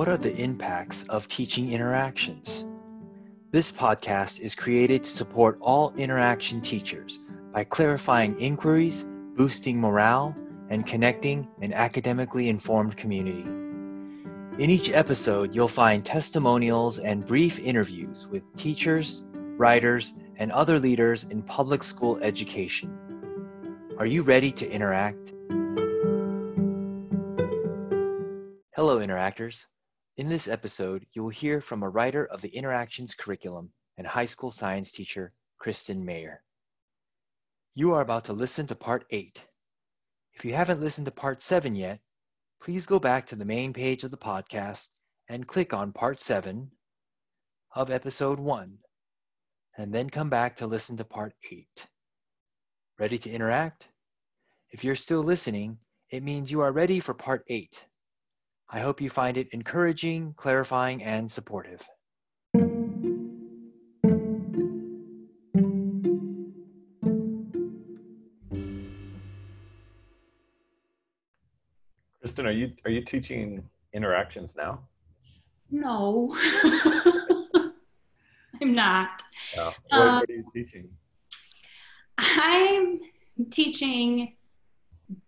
What are the impacts of teaching interactions? This podcast is created to support all interaction teachers by clarifying inquiries, boosting morale, and connecting an academically informed community. In each episode, you'll find testimonials and brief interviews with teachers, writers, and other leaders in public school education. Are you ready to interact? Hello, interactors. In this episode, you will hear from a writer of the Interactions curriculum and high school science teacher, Kristin Mayer. You are about to listen to Part 8. If you haven't listened to Part 7 yet, please go back to the main page of the podcast and click on Part 7 of Episode 1, and then come back to listen to Part 8. Ready to interact? If you're still listening, it means you are ready for Part 8. I hope you find it encouraging, clarifying, and supportive. Kristin, are you teaching interactions now? No, I'm not. No. What are you teaching? I'm teaching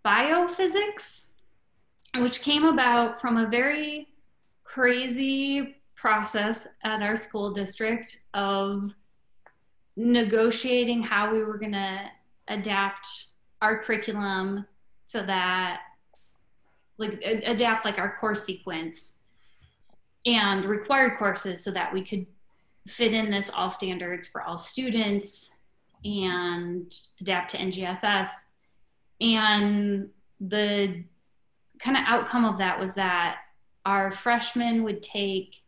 biophysics, which came about from a very crazy process at our school district of negotiating how we were going to adapt our curriculum so that, like, adapt like our course sequence and required courses so that we could fit in this all standards for all students and adapt to NGSS. And the kind of outcome of that was that our freshmen would take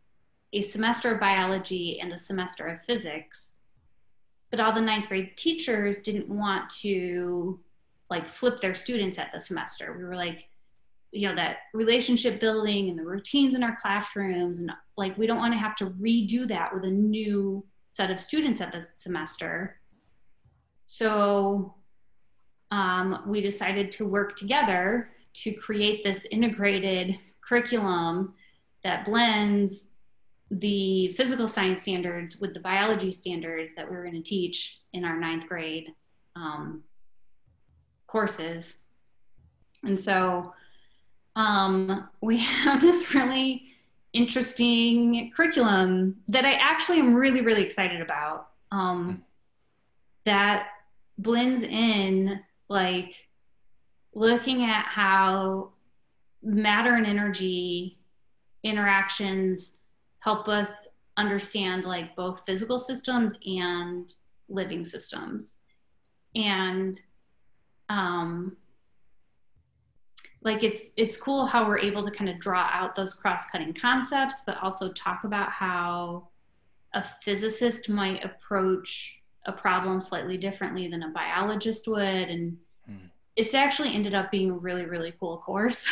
a semester of biology and a semester of physics, but all the ninth grade teachers didn't want to, like, flip their students at the semester. We were like, you know, that relationship building and the routines in our classrooms, and, like, we don't want to have to redo that with a new set of students at the semester. So we decided to work together to create this integrated curriculum that blends the physical science standards with the biology standards that we were going to teach in our ninth grade courses. And so we have this really interesting curriculum that I actually am really, really excited about, that blends in, like, looking at how matter and energy interactions help us understand, like, both physical systems and living systems. And like, it's cool how we're able to kind of draw out those cross-cutting concepts, but also talk about how a physicist might approach a problem slightly differently than a biologist would. And it's actually ended up being a really, really cool course,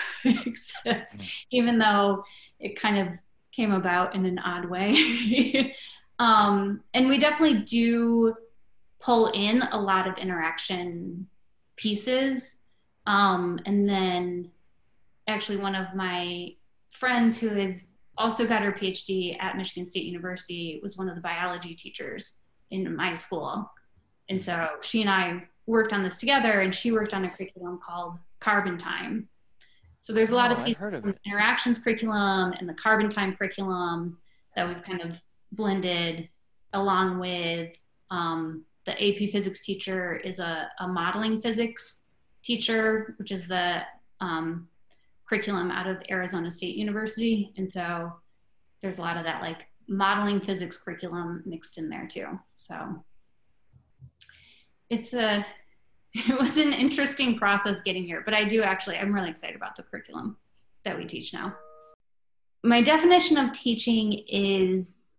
even though it kind of came about in an odd way. And we definitely do pull in a lot of interaction pieces. And then actually one of my friends who has also got her PhD at Michigan State University was one of the biology teachers in my school. And so she and I worked on this together, and she worked on a curriculum called Carbon Time. So there's a lot of pieces from the Interactions curriculum and the Carbon Time curriculum that we've kind of blended, along with the AP physics teacher is a modeling physics teacher, which is the curriculum out of Arizona State University. And so there's a lot of that, like, modeling physics curriculum mixed in there too. So it was an interesting process getting here, but I'm really excited about the curriculum that we teach now. My definition of teaching is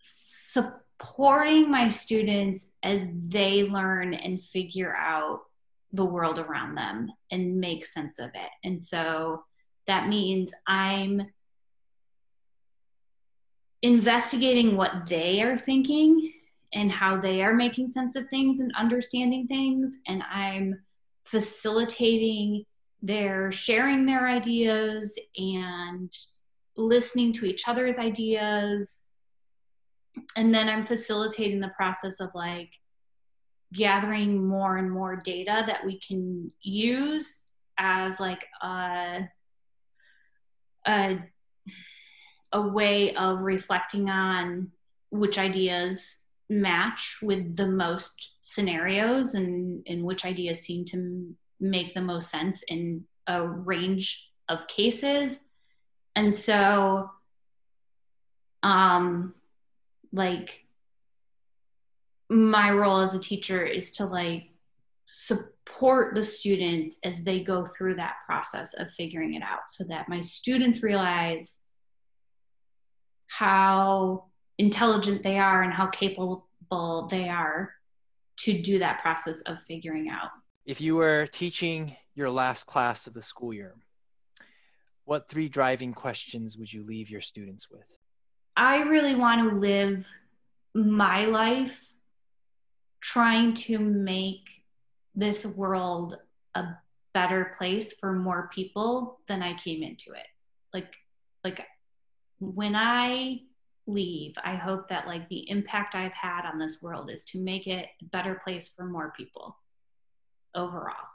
supporting my students as they learn and figure out the world around them and make sense of it. And so that means I'm investigating what they are thinking and how they are making sense of things and understanding things. And I'm facilitating their sharing their ideas and listening to each other's ideas. And then I'm facilitating the process of like gathering more and more data that we can use as like a way of reflecting on which ideas match with the most scenarios and which ideas seem to make the most sense in a range of cases. And so, like, my role as a teacher is to like support the students as they go through that process of figuring it out, so that my students realize how intelligent they are and how capable they are to do that process of figuring out. If you were teaching your last class of the school year, what three driving questions would you leave your students with? I really want to live my life trying to make this world a better place for more people than I came into it. Like when I leave, I hope that like the impact I've had on this world is to make it a better place for more people overall.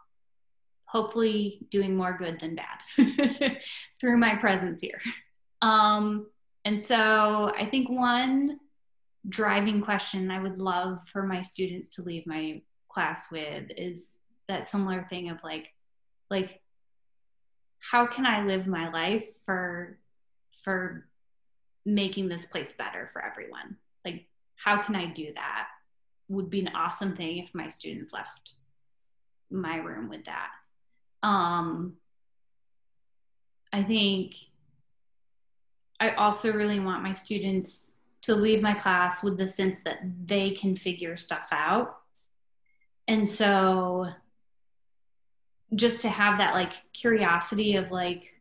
Hopefully doing more good than bad through my presence here. And so I think one driving question I would love for my students to leave my class with is that similar thing of like how can I live my life for making this place better for everyone? Like, how can I do that? Would be an awesome thing if my students left my room with that. I think I also really want my students to leave my class with the sense that they can figure stuff out. And so just to have that like curiosity of like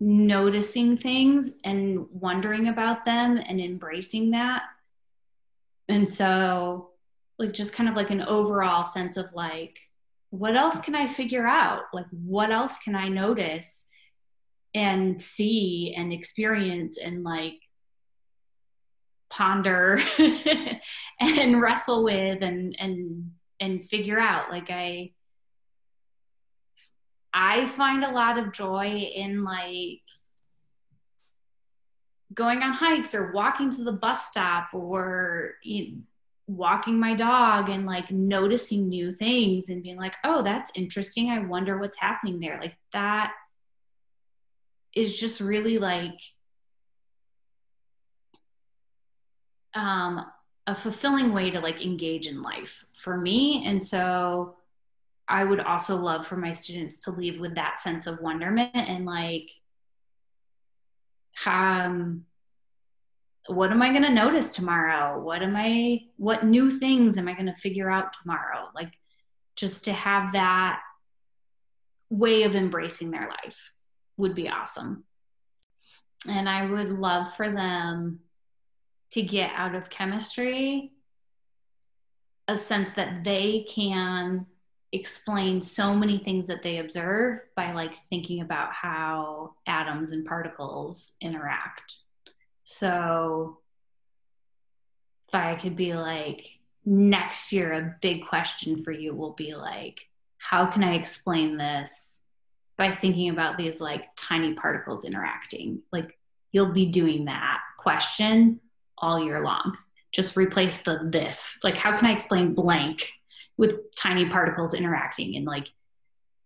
noticing things and wondering about them and embracing that. And so like just kind of like an overall sense of like, what else can I figure out? Like, what else can I notice and see and experience and like ponder and wrestle with and figure out? Like I find a lot of joy in like going on hikes or walking to the bus stop or, you know, walking my dog and like noticing new things and being like, oh, that's interesting. I wonder what's happening there. Like that is just really like a fulfilling way to like engage in life for me. And so I would also love for my students to leave with that sense of wonderment and like, what am I going to notice tomorrow? What new things am I going to figure out tomorrow? Like just to have that way of embracing their life would be awesome. And I would love for them to get out of chemistry a sense that they can explain so many things that they observe by like thinking about how atoms and particles interact. So if I could be like, next year, a big question for you will be like, how can I explain this by thinking about these like tiny particles interacting? Like you'll be doing that question all year long. Just replace the this. Like, how can I explain blank with tiny particles interacting? And like,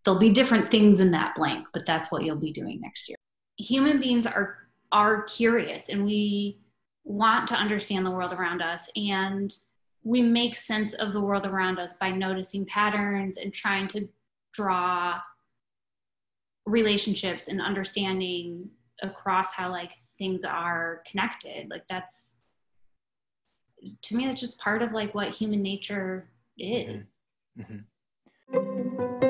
there'll be different things in that blank, but that's what you'll be doing next year. Human beings are curious and we want to understand the world around us, and we make sense of the world around us by noticing patterns and trying to draw relationships and understanding across how like things are connected. Like that's, to me, that's just part of like what human nature is. Mm-hmm. Mm-hmm.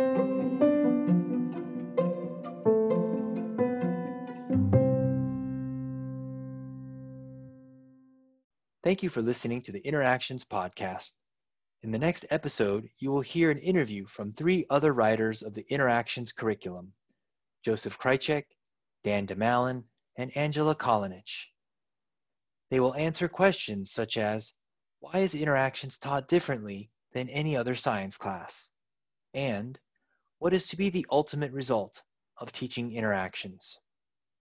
Thank you for listening to the Interactions podcast. In the next episode, you will hear an interview from three other writers of the Interactions curriculum, Joseph Krejcik, Dan DeMallon, and Angela Kalinich. They will answer questions such as, why is interactions taught differently than any other science class? And what is to be the ultimate result of teaching interactions?